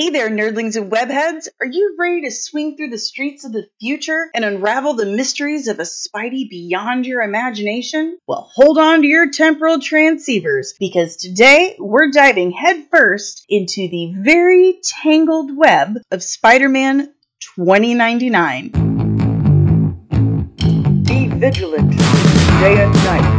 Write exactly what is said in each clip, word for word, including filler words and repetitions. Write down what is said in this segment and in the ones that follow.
Hey there, nerdlings and webheads! Are you ready to swing through the streets of the future and unravel the mysteries of a Spidey beyond your imagination? Well, hold on to your temporal transceivers, because today we're diving headfirst into the very tangled web of Spider-Man twenty ninety-nine. Be vigilant, day and night.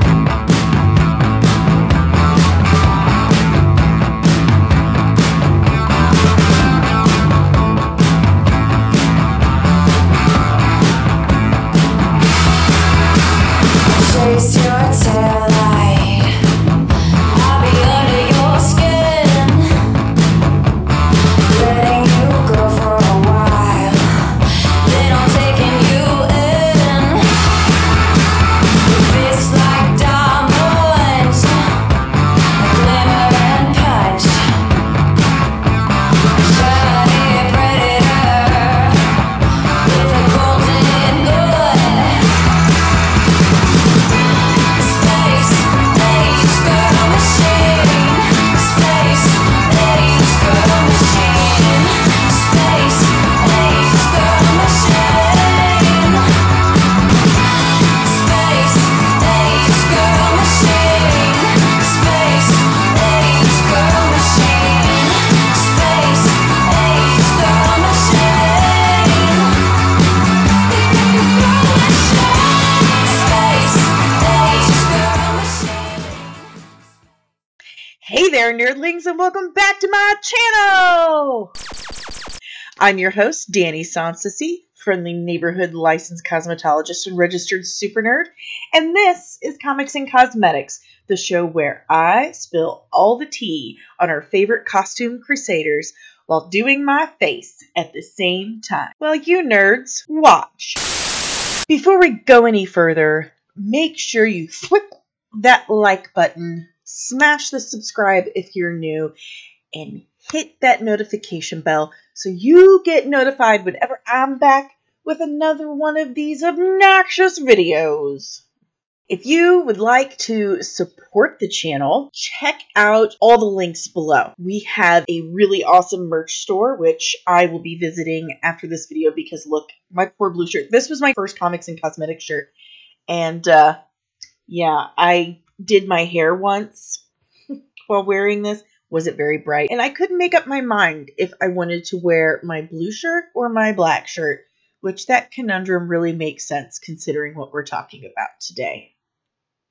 Nerdlings, and welcome back to my channel! I'm your host, Danny Sansasi, friendly neighborhood licensed cosmetologist and registered super nerd, and this is Comics and Cosmetics, the show where I spill all the tea on our favorite costume crusaders while doing my face at the same time. Well, you nerds, watch. Before we go any further, make sure you click that like button. Smash the subscribe if you're new, and hit that notification bell so you get notified whenever I'm back with another one of these obnoxious videos. If you would like to support the channel, check out all the links below. We have a really awesome merch store, which I will be visiting after this video because look, my poor blue shirt. This was my first Comics and Cosmetics shirt, and uh, yeah, I... did my hair once while wearing this. Was it very bright? And I couldn't make up my mind if I wanted to wear my blue shirt or my black shirt, which that conundrum really makes sense considering what we're talking about today.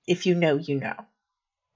If you know, you know.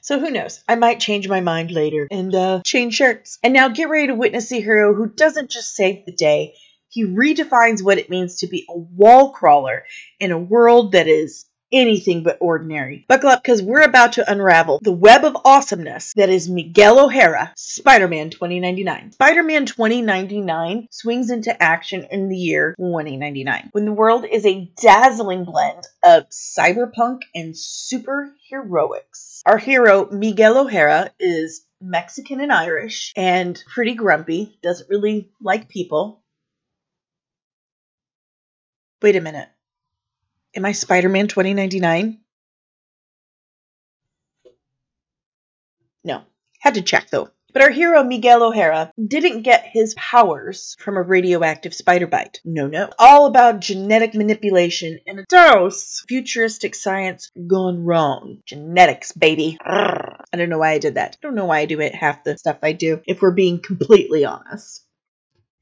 So who knows? I might change my mind later and uh, change shirts. And now get ready to witness the hero who doesn't just save the day. He redefines what it means to be a wall crawler in a world that is anything but ordinary. Buckle up, because we're about to unravel the web of awesomeness that is Miguel O'Hara, Spider-Man twenty ninety-nine. Spider-Man twenty ninety-nine swings into action in the year twenty ninety-nine, when the world is a dazzling blend of cyberpunk and superheroics. Our hero, Miguel O'Hara, is Mexican and Irish, and pretty grumpy, doesn't really like people. Wait a minute. Am I Spider-Man twenty ninety-nine? No. Had to check, though. But our hero, Miguel O'Hara, didn't get his powers from a radioactive spider bite. No, no. All about genetic manipulation and a dose. Futuristic science gone wrong. Genetics, baby. I don't know why I did that. I don't know why I do it half the stuff I do, if we're being completely honest.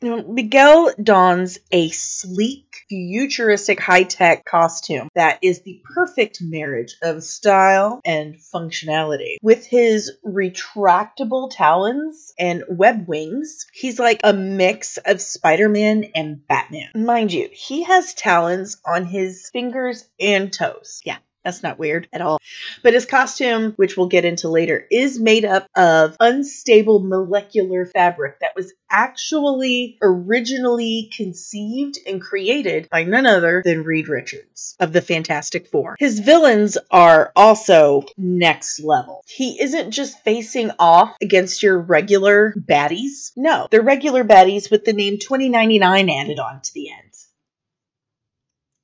Miguel dons a sleek, futuristic, high-tech costume that is the perfect marriage of style and functionality. With his retractable talons and web wings, he's like a mix of Spider-Man and Batman. Mind you, he has talons on his fingers and toes. Yeah. That's not weird at all. But his costume, which we'll get into later, is made up of unstable molecular fabric that was actually originally conceived and created by none other than Reed Richards of the Fantastic Four. His villains are also next level. He isn't just facing off against your regular baddies. No, they're regular baddies with the name twenty ninety-nine added on to the end.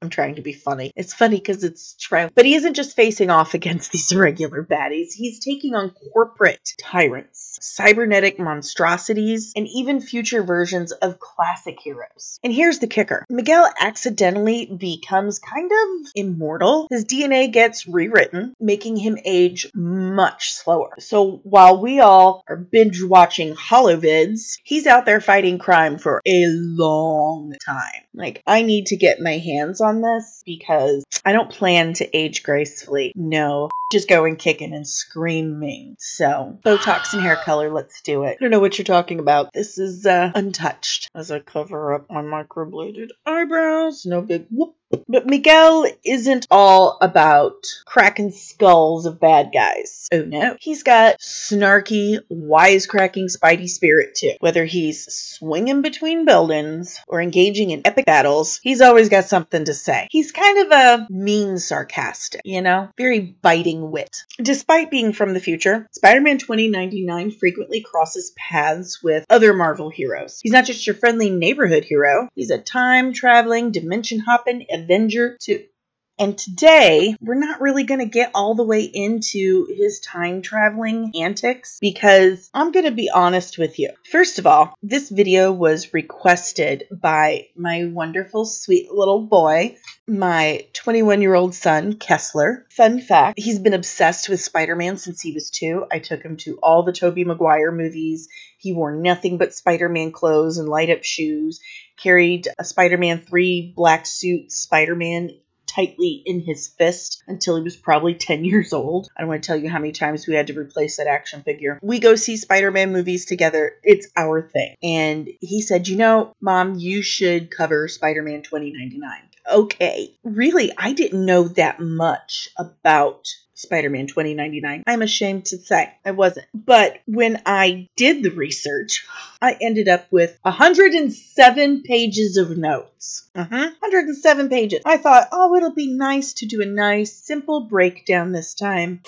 I'm trying to be funny. It's funny because it's true. But he isn't just facing off against these regular baddies. He's taking on corporate tyrants, cybernetic monstrosities, and even future versions of classic heroes. And here's the kicker. Miguel accidentally becomes kind of immortal. His D N A gets rewritten, making him age much slower. So while we all are binge-watching holovids, he's out there fighting crime for a long time. Like, I need to get my hands on this because I don't plan to age gracefully. No, just going kicking and screaming. So, Botox and hair color, let's do it. I don't know what you're talking about. This is uh, untouched. As I cover up my microbladed eyebrows, no big whoop. But Miguel isn't all about cracking skulls of bad guys. Oh no. He's got snarky, wisecracking Spidey spirit too. Whether he's swinging between buildings or engaging in epic battles, he's always got something to say. He's kind of a mean sarcastic, you know? Very biting wit. Despite being from the future, Spider-Man twenty ninety-nine frequently crosses paths with other Marvel heroes. He's not just your friendly neighborhood hero. He's a time-traveling, dimension-hopping Avenger too. And today, we're not really going to get all the way into his time-traveling antics because I'm going to be honest with you. First of all, this video was requested by my wonderful, sweet little boy, my twenty-one-year-old son, Kessler. Fun fact, he's been obsessed with Spider-Man since he was two. I took him to all the Tobey Maguire movies. He wore nothing but Spider-Man clothes and light-up shoes, carried a Spider-Man three black suit, Spider-Man tightly in his fist until he was probably ten years old. I don't want to tell you how many times we had to replace that action figure. We go see Spider-Man movies together. It's our thing. And he said, you know, Mom, you should cover Spider-Man twenty ninety-nine. Okay. Really, I didn't know that much about Spider-Man twenty ninety-nine. I'm ashamed to say I wasn't. But when I did the research, I ended up with one hundred seven pages of notes. Uh-huh. one hundred seven pages. I thought, oh, it'll be nice to do a nice, simple breakdown this time.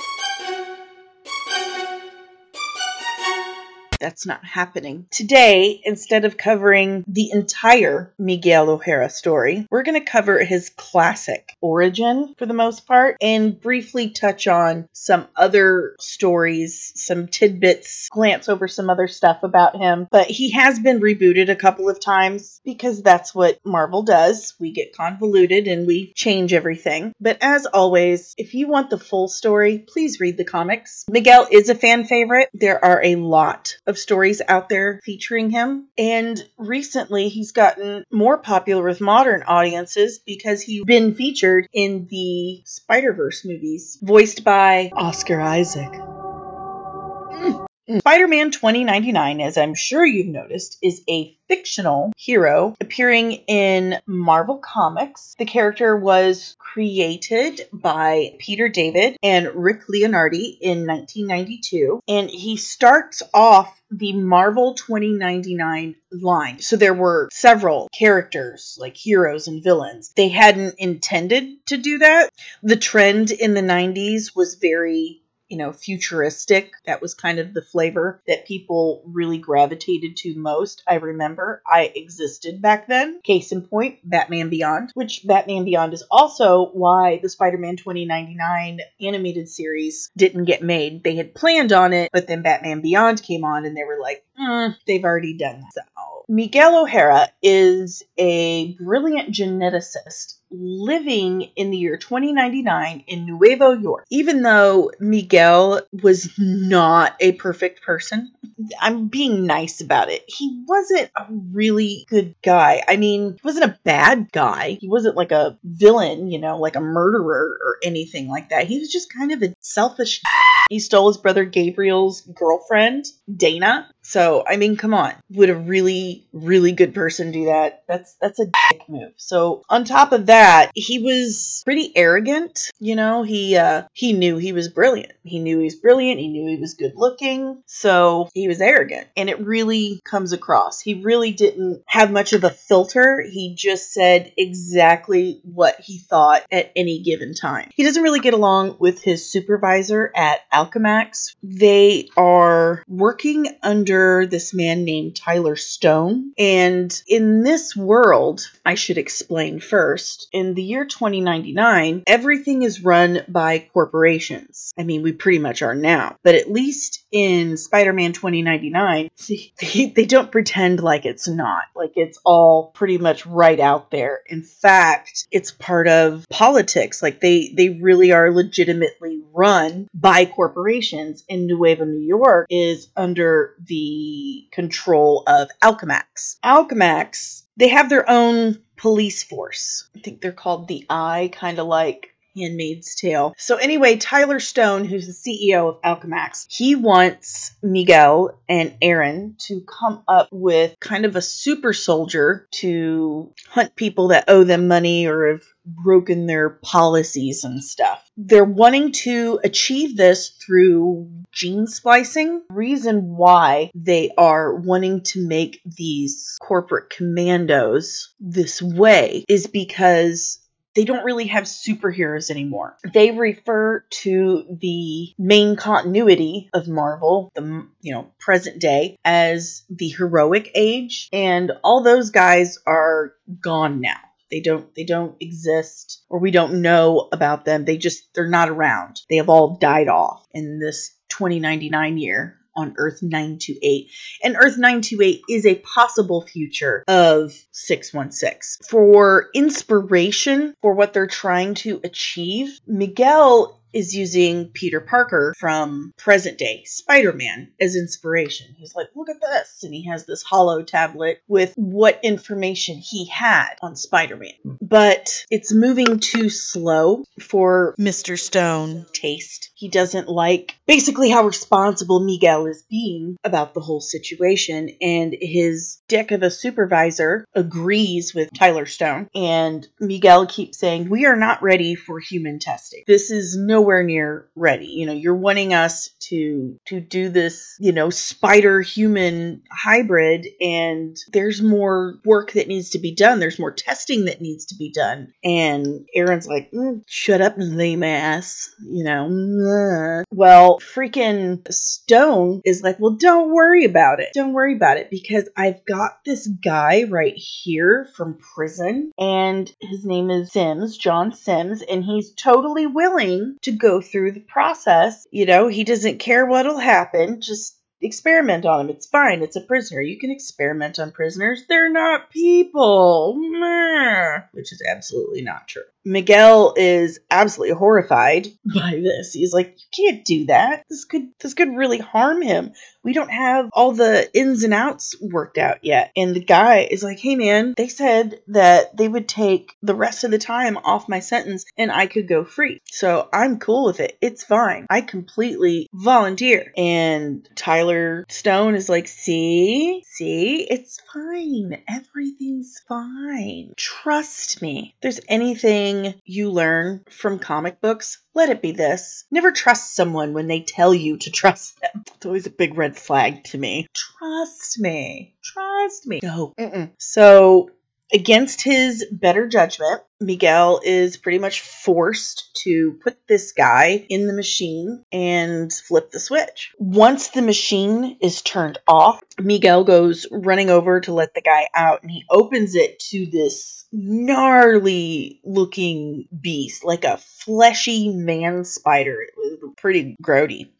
That's not happening. Today, instead of covering the entire Miguel O'Hara story, we're going to cover his classic origin for the most part and briefly touch on some other stories, some tidbits, glance over some other stuff about him. But he has been rebooted a couple of times because that's what Marvel does. We get convoluted and we change everything. But as always, if you want the full story, please read the comics. Miguel is a fan favorite. There are a lot of of stories out there featuring him. And recently he's gotten more popular with modern audiences because he's been featured in the Spider-Verse movies, voiced by Oscar Isaac. Mm. Spider-Man twenty ninety-nine, as I'm sure you've noticed, is a fictional hero appearing in Marvel Comics. The character was created by Peter David and Rick Leonardi in nineteen ninety-two, and he starts off the Marvel twenty ninety-nine line. So there were several characters, like heroes and villains. They hadn't intended to do that. The trend in the nineties was very, you know, futuristic. That was kind of the flavor that people really gravitated to most. I remember I existed back then. Case in point, Batman Beyond, which Batman Beyond is also why the Spider-Man twenty ninety-nine animated series didn't get made. They had planned on it, but then Batman Beyond came on and they were like, mm, they've already done that. So Miguel O'Hara is a brilliant geneticist living in the year twenty ninety-nine in Nuevo York. Even though Miguel was not a perfect person, I'm being nice about it. He wasn't a really good guy. I mean, he wasn't a bad guy. He wasn't like a villain, you know, like a murderer or anything like that. He was just kind of a selfish. He stole his brother Gabriel's girlfriend, Dana. So, I mean, come on. Would a really, really good person do that? That's that's a dick move. So, on top of that, he was pretty arrogant. You know, he uh, he knew he was brilliant. He knew he was brilliant. He knew he was good looking. So, he was arrogant. And it really comes across. He really didn't have much of a filter. He just said exactly what he thought at any given time. He doesn't really get along with his supervisor at Alchemax. They are working under after this man named Tyler Stone. And in this world, I should explain first, in the year twenty ninety-nine, everything is run by corporations. I mean, we pretty much are now. But at least in Spider-Man twenty ninety-nine, see, they, they don't pretend like it's not. Like, it's all pretty much right out there. In fact, it's part of politics. Like, they, they really are legitimately run by corporations. And New Wave of New York is under the control of Alchemax. Alchemax, they have their own police force. I think they're called the I, kind of like Handmaid's Tale. So anyway, Tyler Stone, who's the C E O of Alchemax, he wants Miguel and Aaron to come up with kind of a super soldier to hunt people that owe them money or have broken their policies and stuff. They're wanting to achieve this through gene splicing. The reason why they are wanting to make these corporate commandos this way is because they don't really have superheroes anymore. They refer to the main continuity of Marvel, the, you know, present day, as the heroic age, and all those guys are gone now. They don't they don't exist, or we don't know about them. They just they're not around. They have all died off in this twenty ninety-nine year on Earth nine two eight. And Earth nine two eight is a possible future of six one six. For inspiration for what they're trying to achieve, Miguel is using Peter Parker from present day Spider-Man as inspiration. He's like, look at this. And he has this hollow tablet with what information he had on Spider-Man. But it's moving too slow for Mister Stone's taste. He doesn't like basically how responsible Miguel is being about the whole situation. And his dick of a supervisor agrees with Tyler Stone. And Miguel keeps saying, we are not ready for human testing. This is no nowhere near ready. You know, you're wanting us to to do this, you know, spider-human hybrid, and there's more work that needs to be done. There's more testing that needs to be done. And Aaron's like, mm, shut up, lame ass. You know, nah. Well, freaking Stone is like, well, don't worry about it. Don't worry about it, because I've got this guy right here from prison, and his name is Sims, John Sims, and he's totally willing to go through the process. You know, he doesn't care what'll happen. Just experiment on him. It's fine. It's a prisoner. You can experiment on prisoners. They're not people. Meh. Which is absolutely not true. Miguel is absolutely horrified by this. He's like, you can't do that. This could this could really harm him. We don't have all the ins and outs worked out yet. And the guy is like, hey man, they said that they would take the rest of the time off my sentence and I could go free. So I'm cool with it. It's fine. I completely volunteer. And Tyler Stone is like, see? See? It's fine. Everything's fine. Trust me. If there's anything you learn from comic books, let it be this. Never trust someone when they tell you to trust them. It's always a big red flag to me. Trust me. Trust me. No. Mm-mm. So, against his better judgment, Miguel is pretty much forced to put this guy in the machine and flip the switch. Once the machine is turned off, Miguel goes running over to let the guy out, and he opens it to this gnarly looking beast, like a fleshy man spider. It was pretty grody.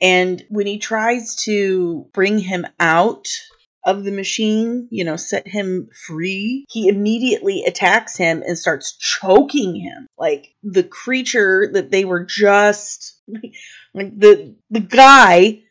And when he tries to bring him out of the machine, you know, set him free, he immediately attacks him and starts choking him. Like the creature that they were just, like the the guy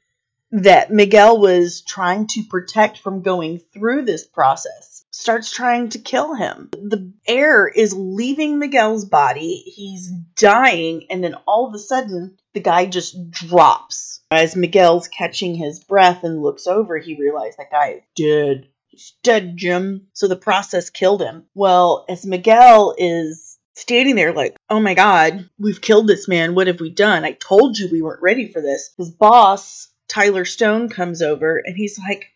that Miguel was trying to protect from going through this process starts trying to kill him. The air is leaving Miguel's body. He's dying. And then all of a sudden, the guy just drops. As Miguel's catching his breath and looks over, he realized that guy is dead. He's dead, Jim. So the process killed him. Well, as Miguel is standing there like, oh my God, we've killed this man. What have we done? I told you we weren't ready for this. His boss, Tyler Stone, comes over and he's like,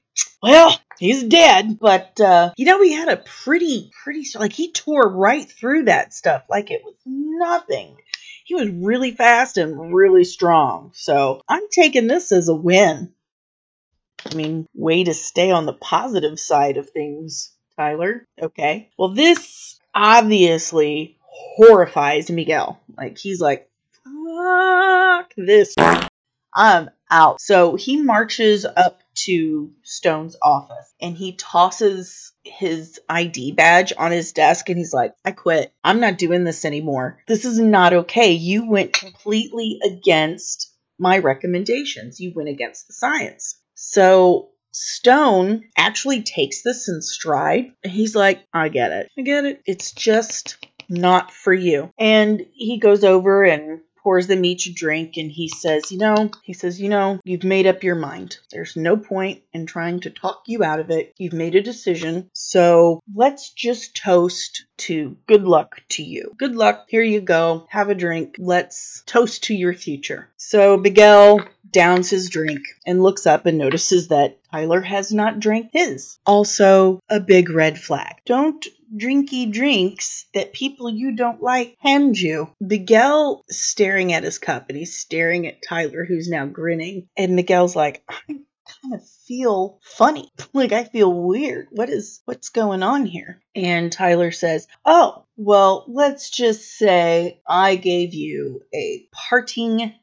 well, he's dead, but, uh, you know, he had a pretty, pretty, like he tore right through that stuff like it was nothing. He was really fast and really strong. So I'm taking this as a win. I mean, way to stay on the positive side of things, Tyler. Okay. Well, this obviously horrifies Miguel. Like, he's like, fuck this. I'm out. So he marches up to Stone's office and he tosses his I D badge on his desk and he's like, I quit. I'm not doing this anymore. This is not okay. You went completely against my recommendations. You went against the science. So Stone actually takes this in stride. He's like, I get it. I get it. It's just not for you. And he goes over and pours them each a drink, and he says, you know, he says, you know, you've made up your mind. There's no point in trying to talk you out of it. You've made a decision. So let's just toast to good luck to you. Good luck. Here you go. Have a drink. Let's toast to your future. So Miguel downs his drink and looks up and notices that Tyler has not drank his. Also a big red flag. Don't drinky drinks that people you don't like hand you. Miguel staring at his cup, and he's staring at Tyler, who's now grinning. And Miguel's like, I kind of feel funny. Like, I feel weird. What is, what's going on here? And Tyler says, oh, well, let's just say I gave you a parting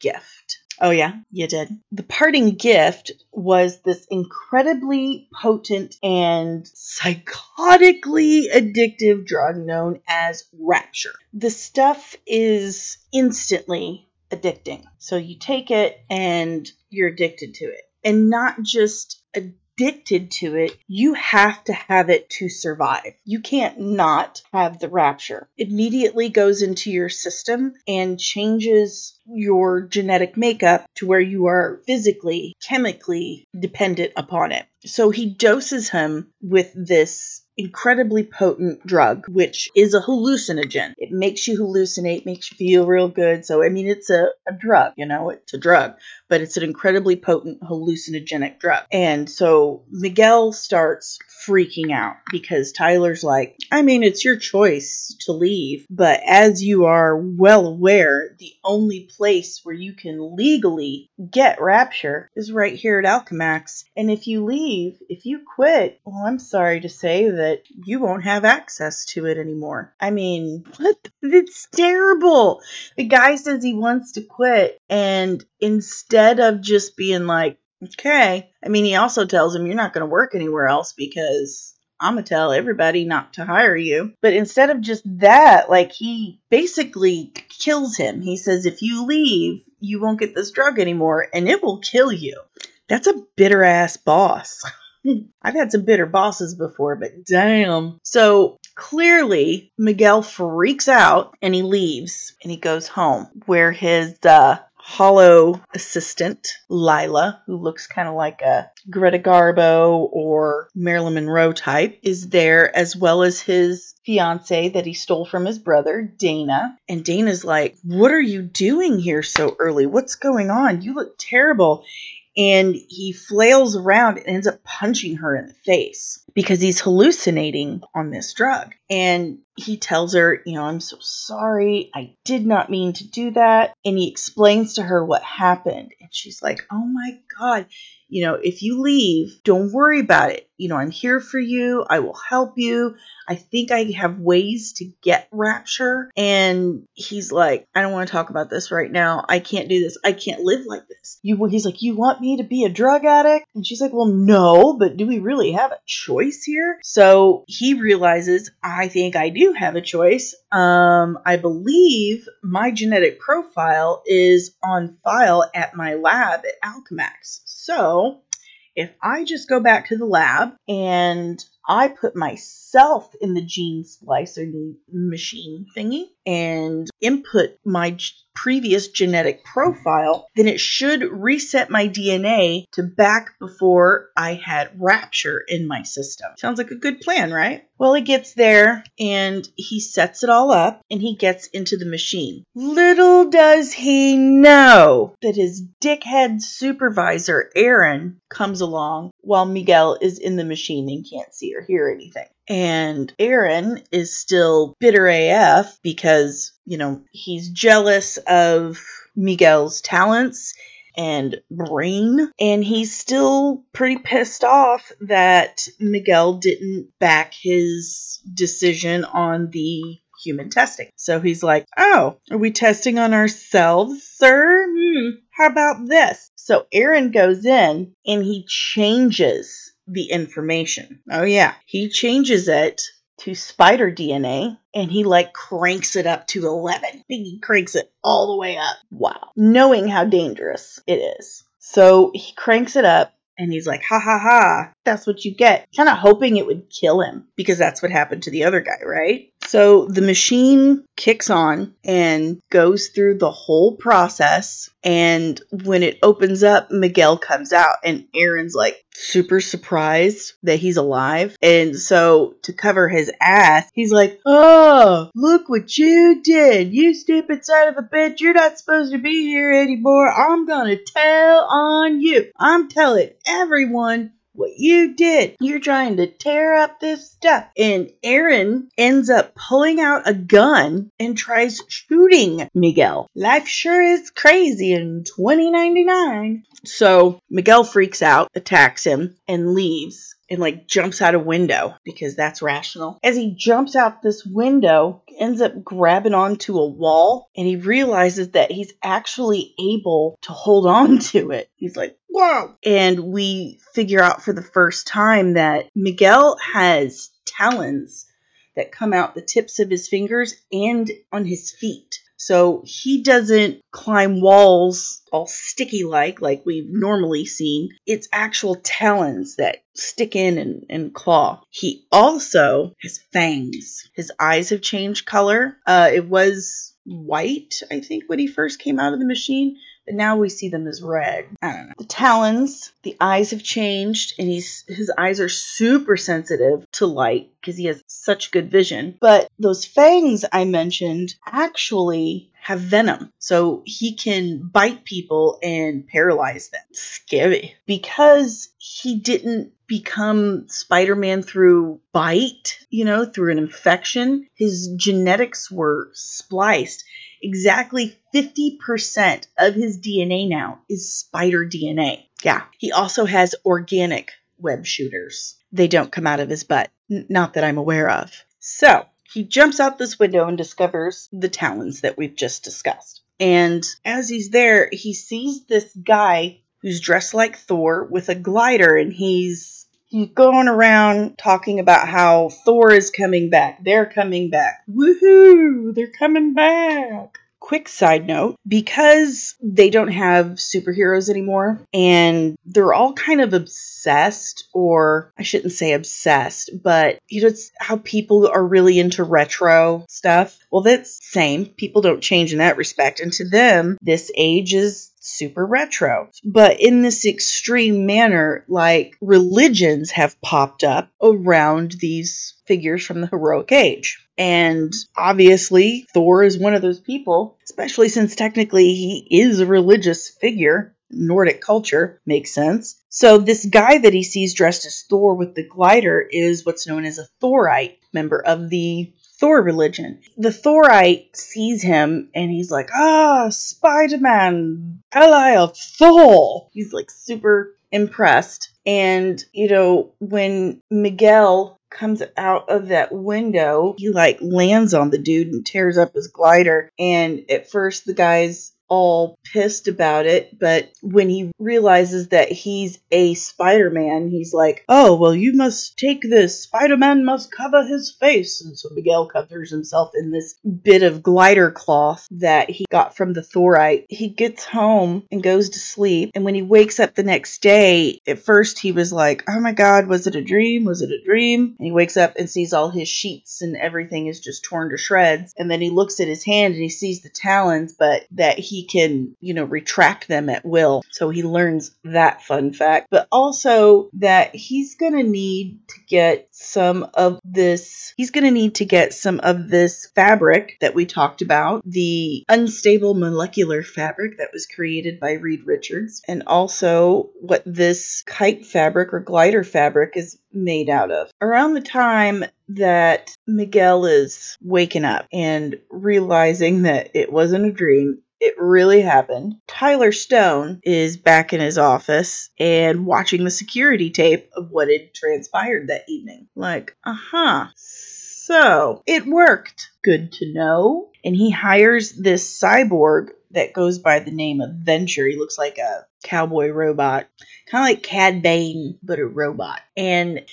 gift. Oh yeah, you did. The parting gift was this incredibly potent and psychotically addictive drug known as Rapture. The stuff is instantly addicting. So you take it and you're addicted to it. And not just addicted to it, you have to have it to survive. You can't not have the Rapture. It immediately goes into your system and changes your genetic makeup to where you are physically, chemically dependent upon it. So he doses him with this incredibly potent drug, which is a hallucinogen. It makes you hallucinate, makes you feel real good. So, I mean, it's a, a drug, you know, it's a drug, but it's an incredibly potent hallucinogenic drug. And so Miguel starts freaking out because Tyler's like, I mean, it's your choice to leave, but as you are well aware, the only place where you can legally get Rapture is right here at Alchemax. And if you leave, if you quit, well, I'm sorry to say that you won't have access to it anymore. I mean, what? It's terrible. The guy says he wants to quit, and instead of just being like, okay. I mean, he also tells him, you're not going to work anywhere else because I'm going to tell everybody not to hire you. But instead of just that, like, he basically kills him. He says, if you leave, you won't get this drug anymore and it will kill you. That's a bitter ass boss. I've had some bitter bosses before, but damn. So clearly Miguel freaks out and he leaves and he goes home where his, uh, hollow assistant, Lyla, who looks kind of like a Greta Garbo or Marilyn Monroe type, is there, as well as his fiance that he stole from his brother, Dana. And Dana's like, what are you doing here so early? What's going on? You look terrible. And he flails around and ends up punching her in the face because he's hallucinating on this drug. And he tells her, you know, I'm so sorry. I did not mean to do that. And he explains to her what happened. And she's like, oh my God, you know, if you leave, don't worry about it. You know, I'm here for you. I will help you. I think I have ways to get Rapture. And he's like, I don't want to talk about this right now. I can't do this. I can't live like this. You, he's like, you want me to be a drug addict? And she's like, well, no, but do we really have a choice here? So he realizes, I think I do have a choice. Um, I believe my genetic profile is on file at my lab at Alchemax. So if I just go back to the lab and I put myself in the gene splicing machine thingy and input my g- previous genetic profile, then it should reset my D N A to back before I had Rapture in my system. Sounds like a good plan, right? Well, he gets there and he sets it all up and he gets into the machine. Little does he know that his dickhead supervisor, Aaron, comes along while Miguel is in the machine and can't see or hear anything. And Aaron is still bitter A F because, you know, he's jealous of Miguel's talents. and Brain, and he's still pretty pissed off that Miguel didn't back his decision on the human testing. So he's like, oh, are we testing on ourselves, sir? Hmm, how about this? So Aaron goes in and he changes the information. Oh yeah, he changes it to spider D N A, and he like cranks it up to eleven. He cranks it all the way up. Wow. Knowing how dangerous it is. So he cranks it up, and he's like, ha ha ha, that's what you get. Kind of hoping it would kill him, because that's what happened to the other guy, right? So the machine kicks on and goes through the whole process, and when it opens up, Miguel comes out, and Aaron's like super surprised that he's alive. And so to cover his ass, he's like, oh, look what you did, you stupid son of a bitch, you're not supposed to be here anymore, I'm gonna tell on you, I'm telling everyone what you did. You're trying to tear up this stuff. And Aaron ends up pulling out a gun and tries shooting Miguel. Life sure is crazy in twenty ninety-nine. So Miguel freaks out, attacks him, and leaves. And like jumps out a window, because that's rational. As he jumps out this window, ends up grabbing onto a wall, and he realizes that he's actually able to hold on to it. He's like, whoa! And we figure out for the first time that Miguel has talons that come out the tips of his fingers and on his feet. So he doesn't climb walls all sticky-like, like we've normally seen. It's actual talons that stick in and, and claw. He also has fangs. His eyes have changed color. Uh, it was white, I think, when he first came out of the machine. But now we see them as red. I don't know. The talons, the eyes have changed, and he's his eyes are super sensitive to light because he has such good vision. But those fangs I mentioned actually have venom. So he can bite people and paralyze them. Scary. Because he didn't become Spider-Man through bite, you know, through an infection, his genetics were spliced. Exactly fifty percent of his D N A now is spider D N A. Yeah. He also has organic web shooters. They don't come out of his butt. N- not that I'm aware of. So he jumps out this window and discovers the talons that we've just discussed. And as he's there, he sees this guy who's dressed like Thor with a glider, and he's He's going around talking about how Thor is coming back. They're coming back. Woohoo! They're coming back. Quick side note, because they don't have superheroes anymore, and they're all kind of obsessed, or I shouldn't say obsessed, but you know, it's how people are really into retro stuff. Well, that's the same. People don't change in that respect. And to them, this age is super retro, but in this extreme manner, like religions have popped up around these figures from the heroic age. And obviously Thor is one of those people, especially since technically he is a religious figure. Nordic culture makes sense. So this guy that he sees dressed as Thor with the glider is what's known as a Thorite, member of the Thor religion. The Thorite sees him and he's like, ah, oh, Spider-Man, ally of Thor. He's like super impressed. And, you know, when Miguel comes out of that window, he like lands on the dude and tears up his glider. And at first the guy's all pissed about it, but when he realizes that he's a Spider-Man, he's like, oh, well, you must take this. Spider-Man must cover his face. And so Miguel covers himself in this bit of glider cloth that he got from the Thorite. He gets home and goes to sleep, and when he wakes up the next day, at first he was like, oh my god, was it a dream? Was it a dream? And he wakes up and sees all his sheets and everything is just torn to shreds, and then he looks at his hand and he sees the talons, but that he He can, you know, retract them at will. So he learns that fun fact. But also that he's going to need to get some of this. He's going to need to get some of this fabric that we talked about. The unstable molecular fabric that was created by Reed Richards. And also what this kite fabric or glider fabric is made out of. Around the time that Miguel is waking up and realizing that it wasn't a dream, It really happened. Tyler Stone is back in his office and watching the security tape of what had transpired that evening. Like, uh-huh. So, it worked. Good to know. And he hires this cyborg that goes by the name of Venture. He looks like a cowboy robot. Kind of like Cad Bane, but a robot. And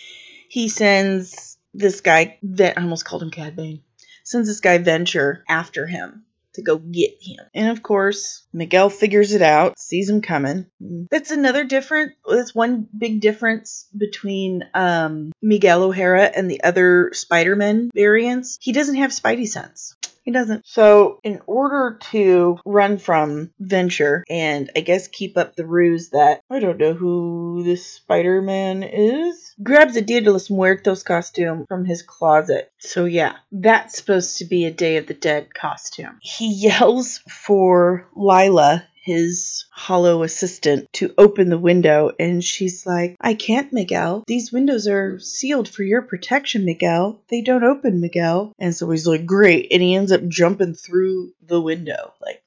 he sends this guy, I almost called him Cad Bane, sends this guy Venture after him to go get him. And of course, Miguel figures it out, sees him coming. That's another different, that's one big difference between um, Miguel O'Hara and the other Spider-Man variants. He doesn't have Spidey sense. He doesn't. So in order to run from Venture and I guess keep up the ruse that I don't know who this Spider-Man is, grabs a Dia de los Muertos costume from his closet. So yeah, that's supposed to be a Day of the Dead costume. He yells for Lyla, his hollow assistant, to open the window, and she's like, I can't, Miguel. These windows are sealed for your protection, Miguel. They don't open, Miguel. And so he's like, great, and he ends up jumping through the window. Like,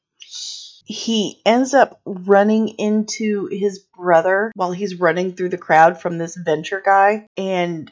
he ends up running into his brother while he's running through the crowd from this Venture guy, and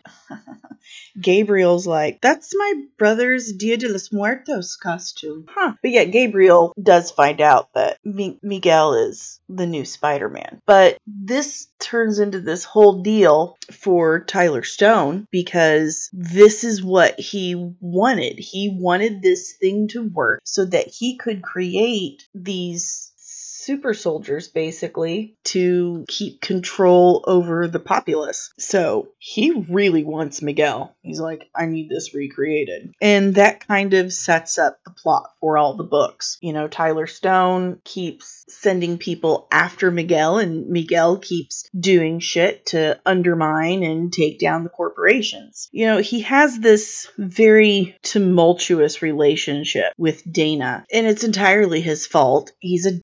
Gabriel's like, that's my brother's Dia de los Muertos costume. Huh. But yeah, Gabriel does find out that M- Miguel is the new Spider-Man. But this turns into this whole deal for Tyler Stone because this is what he wanted. He wanted this thing to work so that he could create these super soldiers, basically, to keep control over the populace. So he really wants Miguel. He's like, I need this recreated. And that kind of sets up the plot for all the books. You know, Tyler Stone keeps sending people after Miguel, and Miguel keeps doing shit to undermine and take down the corporations. You know, he has this very tumultuous relationship with Dana, and it's entirely his fault. He's a...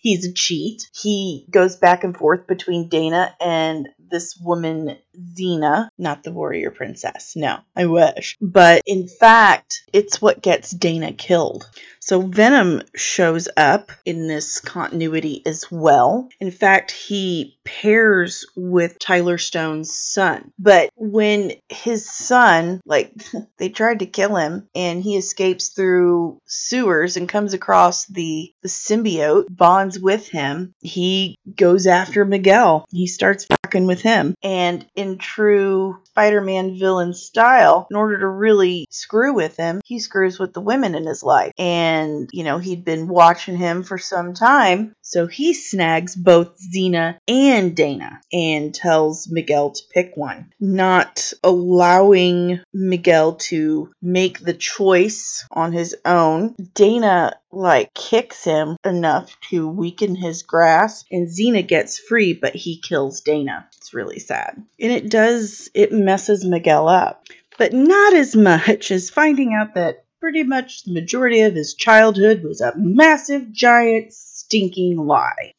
He's a cheat. He goes back and forth between Dana and this woman, Xina. Not the warrior princess. No, I wish. But in fact, it's what gets Dana killed. So Venom shows up in this continuity as well. In fact, he pairs with Tyler Stone's son. But when his son, like, they tried to kill him, and he escapes through sewers and comes across the, the symbiote, bonds with him, he goes after Miguel. He starts fucking with him. And in true Spider-Man villain style, in order to really screw with him, he screws with the women in his life. And And, you know, he'd been watching him for some time. So he snags both Xina and Dana and tells Miguel to pick one, not allowing Miguel to make the choice on his own. Dana, like, kicks him enough to weaken his grasp, and Xina gets free, but he kills Dana. It's really sad. And it does, it messes Miguel up, but not as much as finding out that pretty much the majority of his childhood was a massive, giant, stinking lie.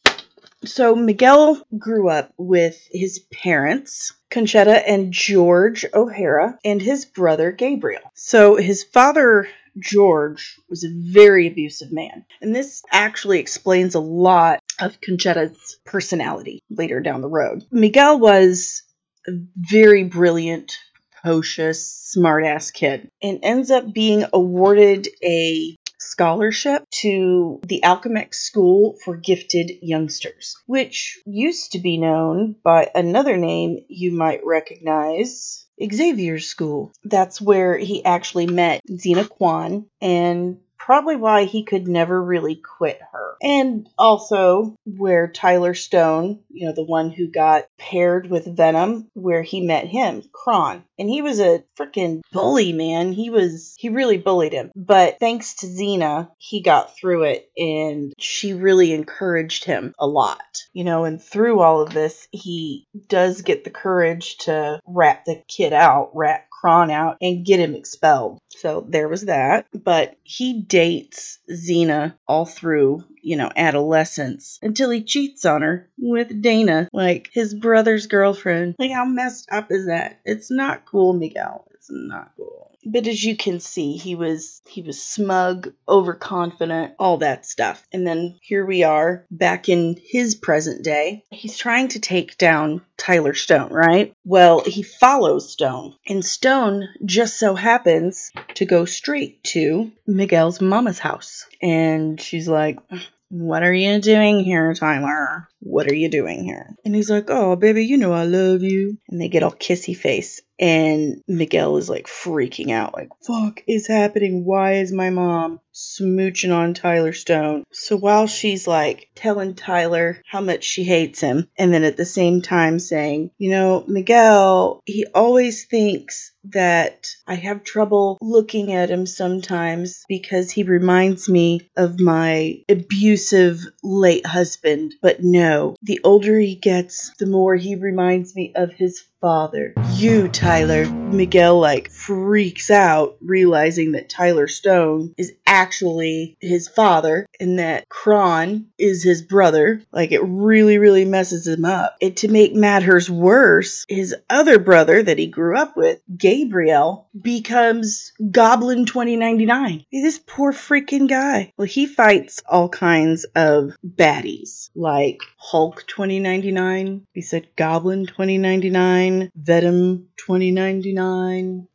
So Miguel grew up with his parents, Conchetta and George O'Hara, and his brother Gabriel. So his father, George, was a very abusive man. And this actually explains a lot of Conchetta's personality later down the road. Miguel was a very brilliant, precocious, smart-ass kid, and ends up being awarded a scholarship to the Alchemax School for Gifted Youngsters, which used to be known by another name you might recognize, Xavier's School. That's where he actually met Xina Kwan, and probably why he could never really quit her. And also where Tyler Stone, you know, the one who got paired with Venom, where he met him, Kron. And he was a freaking bully, man. He was, he really bullied him. But thanks to Xina, he got through it, and she really encouraged him a lot. You know, and through all of this, he does get the courage to rat the kid out, rat Kron out, and get him expelled. So there was that. But he dates Xina all through you know, adolescence until he cheats on her with Dana, like his brother's girlfriend. Like, how messed up is that? It's not cool, Miguel. It's not cool. But as you can see, he was he was smug, overconfident, all that stuff. And then here we are back in his present day. He's trying to take down Tyler Stone, right? Well, he follows Stone. And Stone just so happens to go straight to Miguel's mama's house. And she's like, "What are you doing here, Tyler? What are you doing here?" And he's like, "Oh, baby, you know I love you." And they get all kissy face. And Miguel is like freaking out, like, fuck is happening? Why is my mom smooching on Tyler Stone? So while she's like telling Tyler how much she hates him, and then at the same time saying, you know, Miguel, he always thinks that I have trouble looking at him sometimes because he reminds me of my abusive late husband. But no, the older he gets, the more he reminds me of his father. You, Tyler. Miguel like freaks out, realizing that Tyler Stone is actually his father and that Kwan is his brother. Like, it really, really messes him up. And to make matters worse, his other brother that he grew up with, Gabriel, becomes Goblin twenty ninety-nine. This poor freaking guy. Well, he fights all kinds of baddies, like Hulk twenty ninety-nine. He said Goblin twenty ninety-nine. Venom twenty ninety-nine.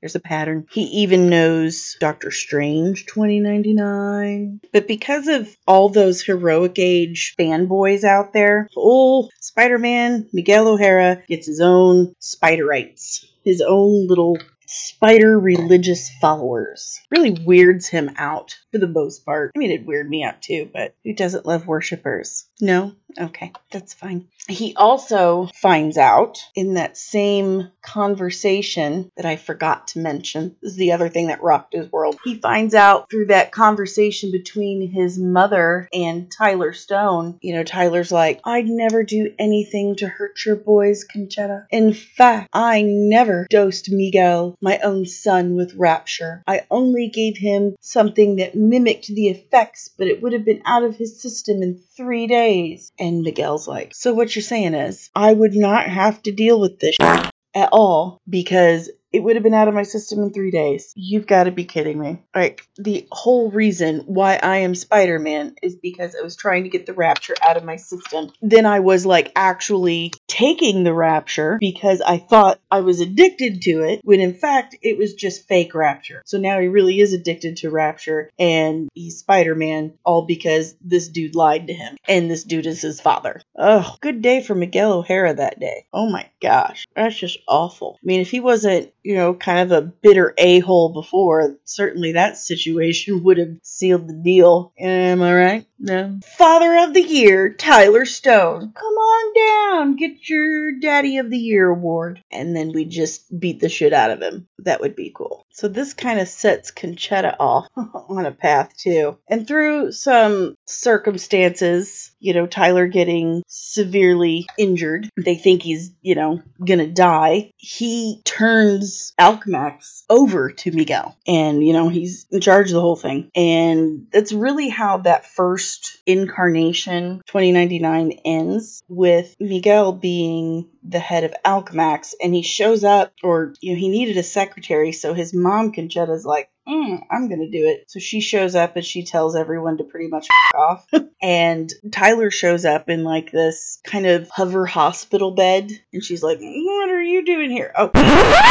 There's a pattern. He even knows Doctor Strange twenty ninety-nine. But because of all those heroic age fanboys out there, old Spider-Man Miguel O'Hara gets his own Spiderites, his own little spider religious followers. Really weirds him out for the most part. I mean, it'd weird me out too, but who doesn't love worshipers? No? Okay, that's fine. He also finds out in that same conversation that I forgot to mention. This is the other thing that rocked his world. He finds out through that conversation between his mother and Tyler Stone. You know, Tyler's like, "I'd never do anything to hurt your boys, Conchetta. In fact, I never dosed Miguel, my own son, with Rapture. I only gave him something that mimicked the effects, but it would have been out of his system in three days. And Miguel's like, "So what you're saying is I would not have to deal with this sh- at all because it would have been out of my system in three days. You've got to be kidding me. Like, the whole reason why I am Spider-Man is because I was trying to get the Rapture out of my system. Then I was, like, actually taking the Rapture because I thought I was addicted to it, when in fact it was just fake Rapture. So now he really is addicted to Rapture, and he's Spider-Man, all because this dude lied to him, and this dude is his father." Oh, good day for Miguel O'Hara that day. Oh my gosh. That's just awful. I mean, if he wasn't, you know, kind of a bitter a-hole before, certainly that situation would have sealed the deal. Am I right? No. Father of the Year, Tyler Stone. Come on down. Get your Daddy of the Year award. And then we just beat the shit out of him. That would be cool. So this kind of sets Conchetta off on a path too. And through some circumstances, you know, Tyler getting severely injured, they think he's, you know, gonna die. He turns Alchemax over to Miguel, and you know, he's in charge of the whole thing. And that's really how that first incarnation twenty ninety-nine ends, with Miguel being the head of Alchemax. And he shows up, or you know, he needed a secretary, so his mom Conchetta's like, Mm, I'm gonna do it. So she shows up and she tells everyone to pretty much f- off. And Tyler shows up in like this kind of hover hospital bed, and she's like, "What are you doing here?" Oh.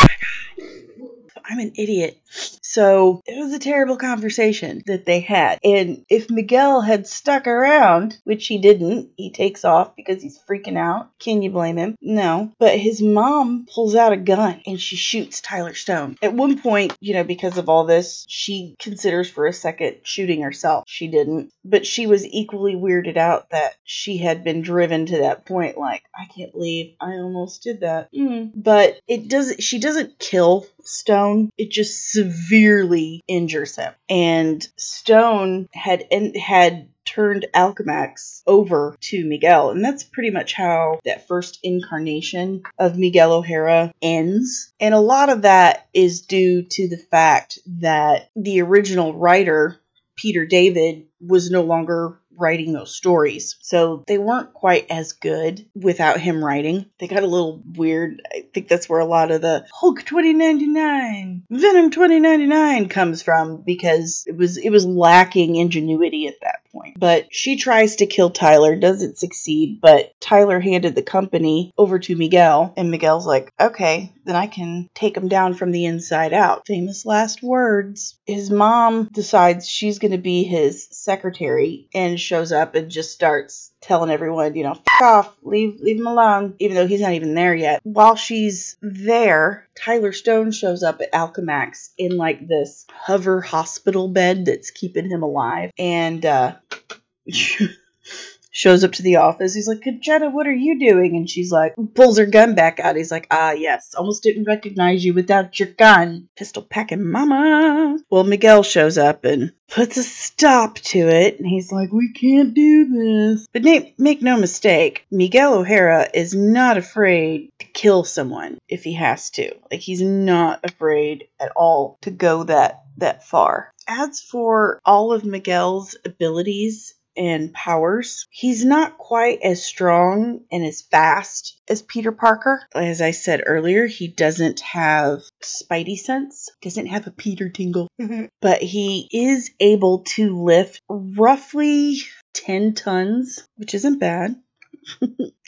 I'm an idiot. So it was a terrible conversation that they had. And if Miguel had stuck around, which he didn't, he takes off because he's freaking out. Can you blame him? No. But his mom pulls out a gun and she shoots Tyler Stone. At one point, you know, because of all this, she considers for a second shooting herself. She didn't. But she was equally weirded out that she had been driven to that point. Like, I can't believe I almost did that. Mm. But it doesn't, she doesn't kill Stone, it just severely injures him. And Stone had and had turned Alchemax over to Miguel. And that's pretty much how that first incarnation of Miguel O'Hara ends. And a lot of that is due to the fact that the original writer, Peter David, was no longer writing those stories. So they weren't quite as good without him writing. They got a little weird. I think that's where a lot of the Hulk twenty ninety-nine, Venom twenty ninety-nine comes from, because it was it was lacking ingenuity at that point. But she tries to kill Tyler, doesn't succeed, but Tyler handed the company over to Miguel, and Miguel's like, okay, then I can take him down from the inside out. Famous last words. His mom decides she's going to be his secretary and shows up and just starts telling everyone, you know, f*** off, leave, leave him alone, even though he's not even there yet. While she's there, Tyler Stone shows up at Alchemax in like this hover hospital bed that's keeping him alive, and uh, shows up to the office. He's like, Conchetta, what are you doing? And she's like, pulls her gun back out. He's like, ah, yes, almost didn't recognize you without your gun. Pistol packing mama. Well, Miguel shows up and puts a stop to it, and he's like, we can't do this. But Nate, make no mistake, Miguel O'Hara is not afraid to kill someone if he has to. Like, he's not afraid at all to go that, that far. As for all of Miguel's abilities and powers, he's not quite as strong and as fast as Peter Parker. As I said earlier, he doesn't have Spidey sense, doesn't have a Peter tingle, but he is able to lift roughly ten tons, which isn't bad.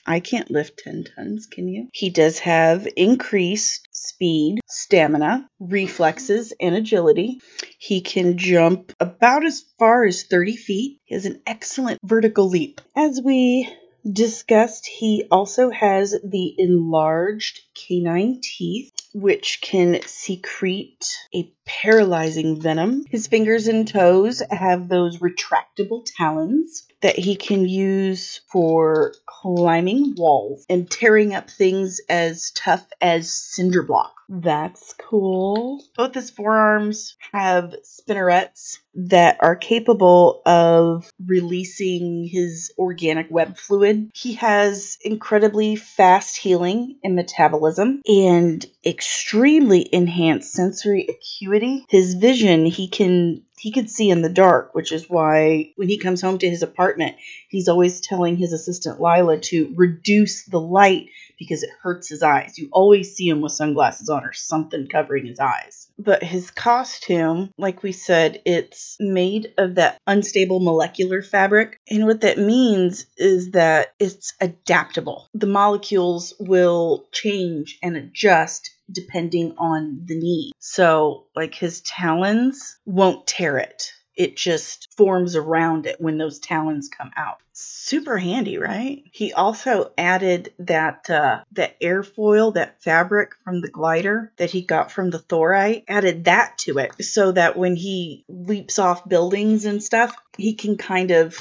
I can't lift ten tons, can you? He does have increased speed, stamina, reflexes, and agility. He can jump about as far as thirty feet. He has an excellent vertical leap. As we discussed, he also has the enlarged canine teeth, which can secrete a paralyzing venom. His fingers and toes have those retractable talons that he can use for climbing walls and tearing up things as tough as cinder block. That's cool. Both his forearms have spinnerets that are capable of releasing his organic web fluid. He has incredibly fast healing and metabolism and extremely enhanced sensory acuity. His vision, he can he could see in the dark, which is why when he comes home to his apartment, he's always telling his assistant Lyla to reduce the light because it hurts his eyes. You always see him with sunglasses on or something covering his eyes. But his costume, like we said, it's made of that unstable molecular fabric. And what that means is that it's adaptable. The molecules will change and adjust depending on the need. So, like, his talons won't tear it. It just forms around it when those talons come out. Super handy, right? He also added that uh, the airfoil, that fabric from the glider that he got from the Thorite, added that to it so that when he leaps off buildings and stuff, he can kind of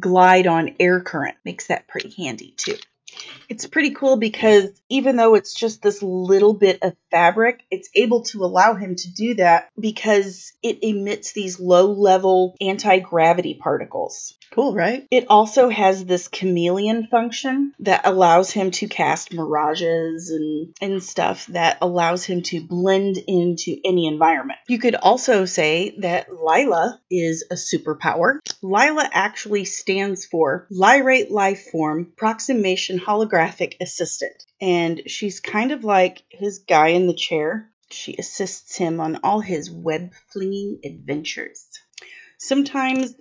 glide on air current. Makes that pretty handy, too. It's pretty cool because even though it's just this little bit of fabric, it's able to allow him to do that because it emits these low-level anti-gravity particles. Cool, right? It also has this chameleon function that allows him to cast mirages and, and stuff that allows him to blend into any environment. You could also say that Lyla is a superpower. Lyla actually stands for Lyrate Lifeform Proximation Holographic Assistant, and she's kind of like his guy in the chair. She assists him on all his web-flinging adventures. Sometimes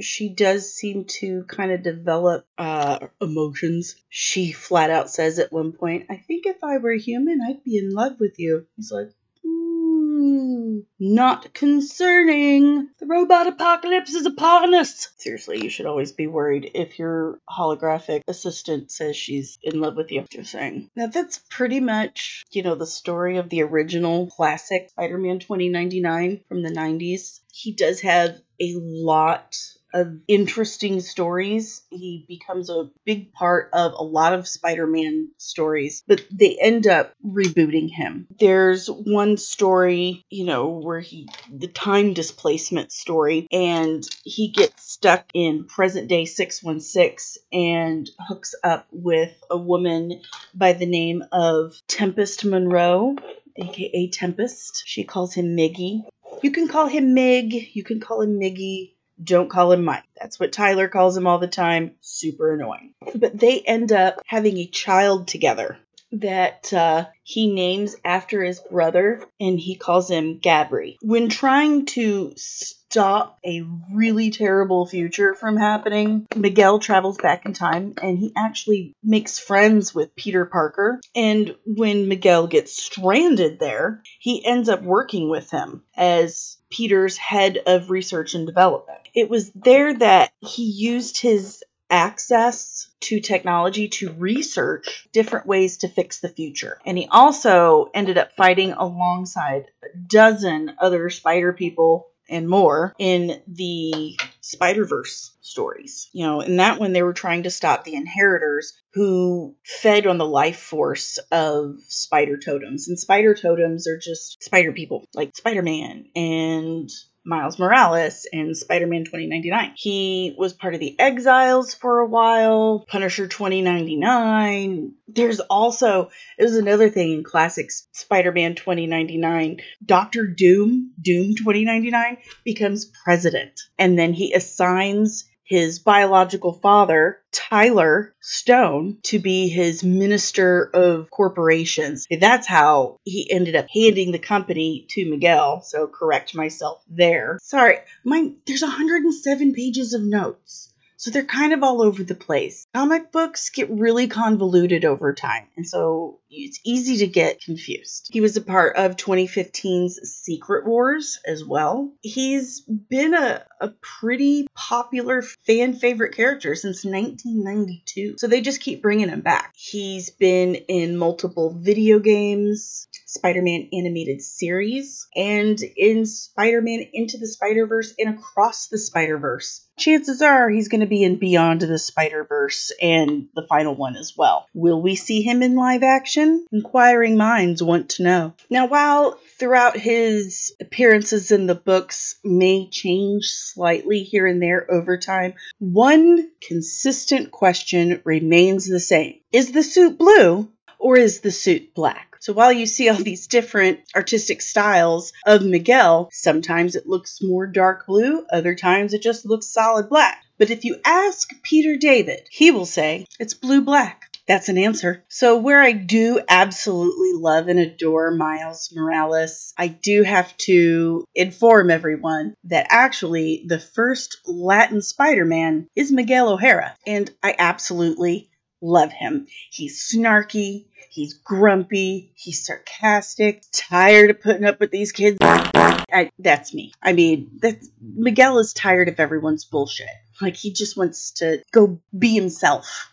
she does seem to kind of develop uh, emotions. She flat out says at one point, I think if I were human, I'd be in love with you. He's like, mm, not concerning. The robot apocalypse is upon us. Seriously, you should always be worried if your holographic assistant says she's in love with you. Just saying. Now, that's pretty much, you know, the story of the original classic Spider-Man twenty ninety-nine from the nineties. He does have a lot of interesting stories. He becomes a big part of a lot of Spider-Man stories, but they end up rebooting him. There's one story, you know, where he, the time displacement story, and he gets stuck in present day six one six and hooks up with a woman by the name of Tempest Monroe, aka Tempest. She calls him Miggy. You can call him Mig, you can call him Miggy. Don't call him Mike. That's what Tyler calls him all the time. Super annoying. But they end up having a child together that uh, he names after his brother, and he calls him Gabri. When trying to stop a really terrible future from happening, Miguel travels back in time, and he actually makes friends with Peter Parker. And when Miguel gets stranded there, he ends up working with him as Peter's head of research and development. It was there that he used his access to technology to research different ways to fix the future. And he also ended up fighting alongside a dozen other spider people and more in the Spider-Verse stories. You know, in that one, they were trying to stop the inheritors who fed on the life force of spider totems. And spider totems are just spider people, like Spider-Man and Miles Morales and Spider-Man twenty ninety-nine. He was part of the Exiles for a while, Punisher twenty ninety-nine. There's also, it was another thing in classic Spider-Man twenty ninety-nine, Doctor Doom, Doom twenty ninety-nine, becomes president. And then he assigns his biological father, Tyler Stone, to be his minister of corporations. That's how he ended up handing the company to Miguel. So correct myself there. Sorry, my, there's one hundred seven pages of notes. So they're kind of all over the place. Comic books get really convoluted over time, and so it's easy to get confused. He was a part of twenty fifteen's Secret Wars as well. He's been a, a pretty popular fan favorite character since nineteen ninety-two, so they just keep bringing him back. He's been in multiple video games, Spider-Man animated series, and in Spider-Man Into the Spider-Verse and Across the Spider-Verse. Chances are he's going to be in Beyond the Spider-Verse and the final one as well. Will we see him in live action? Inquiring minds want to know. Now, while throughout his appearances in the books may change slightly here and there over time, one consistent question remains the same. Is the suit blue or is the suit black? So while you see all these different artistic styles of Miguel, sometimes it looks more dark blue, other times it just looks solid black. But if you ask Peter David, he will say it's blue-black. That's an answer. So where I do absolutely love and adore Miles Morales, I do have to inform everyone that actually the first Latin Spider-Man is Miguel O'Hara, and I absolutely love him. He's snarky, he's grumpy, he's sarcastic, tired of putting up with these kids. I, that's me. I mean, that's, Miguel is tired of everyone's bullshit. Like, he just wants to go be himself.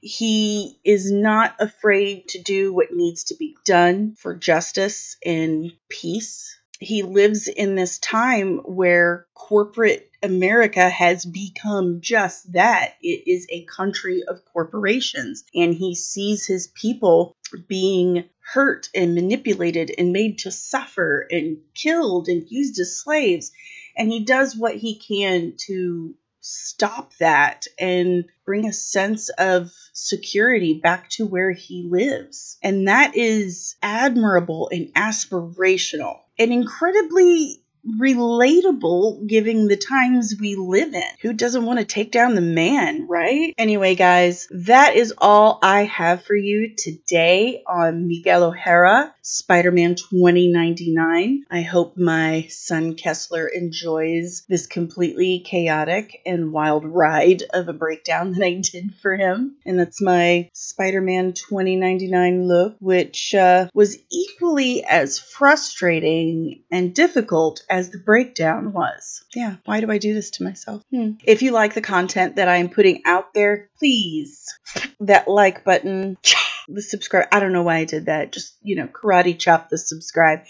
He is not afraid to do what needs to be done for justice and peace. He lives in this time where corporate America has become just that. It is a country of corporations, and he sees his people being hurt and manipulated and made to suffer and killed and used as slaves. And he does what he can to stop that and bring a sense of security back to where he lives. And that is admirable and aspirational and incredibly relatable, given the times we live in. Who doesn't want to take down the man, right? Anyway, guys, that is all I have for you today on Miguel O'Hara, Spider-Man twenty ninety-nine. I hope my son Kessler enjoys this completely chaotic and wild ride of a breakdown that I did for him. And that's my Spider-Man twenty ninety-nine look, which uh, was equally as frustrating and difficult as the breakdown was. Yeah, why do I do this to myself? Hmm. If you like the content that I am putting out there, please, that like button, the subscribe. I don't know why I did that. Just, you know, karate chop the subscribe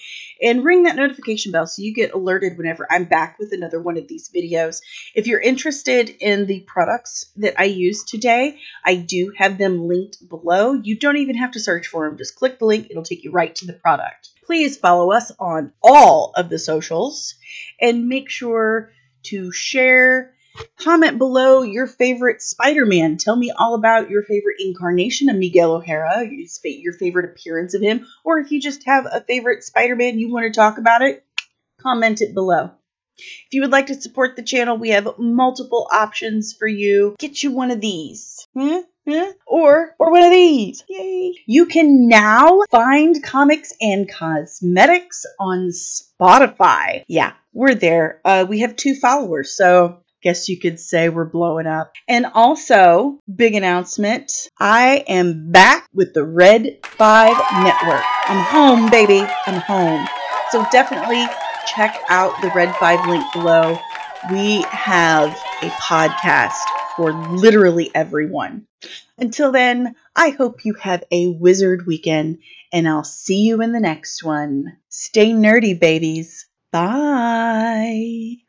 and ring that notification bell so you get alerted whenever I'm back with another one of these videos. If you're interested in the products that I use today, I do have them linked below. You don't even have to search for them. Just click the link. It'll take you right to the product. Please follow us on all of the socials and make sure to share. Comment below your favorite Spider-Man. Tell me all about your favorite incarnation of Miguel O'Hara, your favorite appearance of him, or if you just have a favorite Spider-Man you want to talk about it, comment it below. If you would like to support the channel, we have multiple options for you. Get you one of these. Hmm? Huh? Or, or one of these. Yay! You can now find comics and cosmetics on Spotify. Yeah, we're there. Uh, we have two followers, so guess you could say we're blowing up. And also, big announcement, I am back with the Red five Network. I'm home, baby. I'm home. So definitely check out the Red five link below. We have a podcast for literally everyone. Until then, I hope you have a wizard weekend, and I'll see you in the next one. Stay nerdy, babies. Bye.